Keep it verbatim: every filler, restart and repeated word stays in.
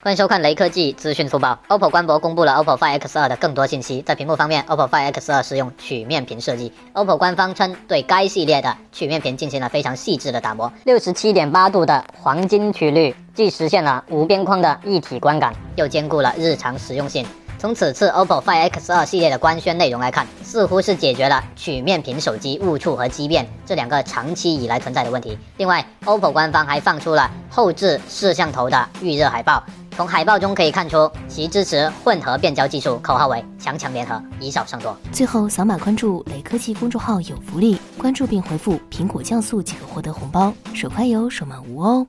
欢迎收看雷科技资讯速报。O P P O 官博公布了 O P P O Find X 二的更多信息。在屏幕方面 ，O P P O Find X 二是用曲面屏设计。O P P O 官方称，对该系列的曲面屏进行了非常细致的打磨。 六十七点八 度的黄金曲率，既实现了无边框的一体观感，又兼顾了日常实用性。从此次 O P P O Find X 二系列的官宣内容来看，似乎是解决了曲面屏手机误触和畸变这两个长期以来存在的问题。另外 ，O P P O 官方还放出了后置摄像头的预热海报。 从海报中可以看出，其支持混合变焦技术，口号为“强强联合，以少胜多”。最后，扫码关注“雷科技”公众号有福利，关注并回复“苹果酵素”即可获得红包，手快有，手慢无哦。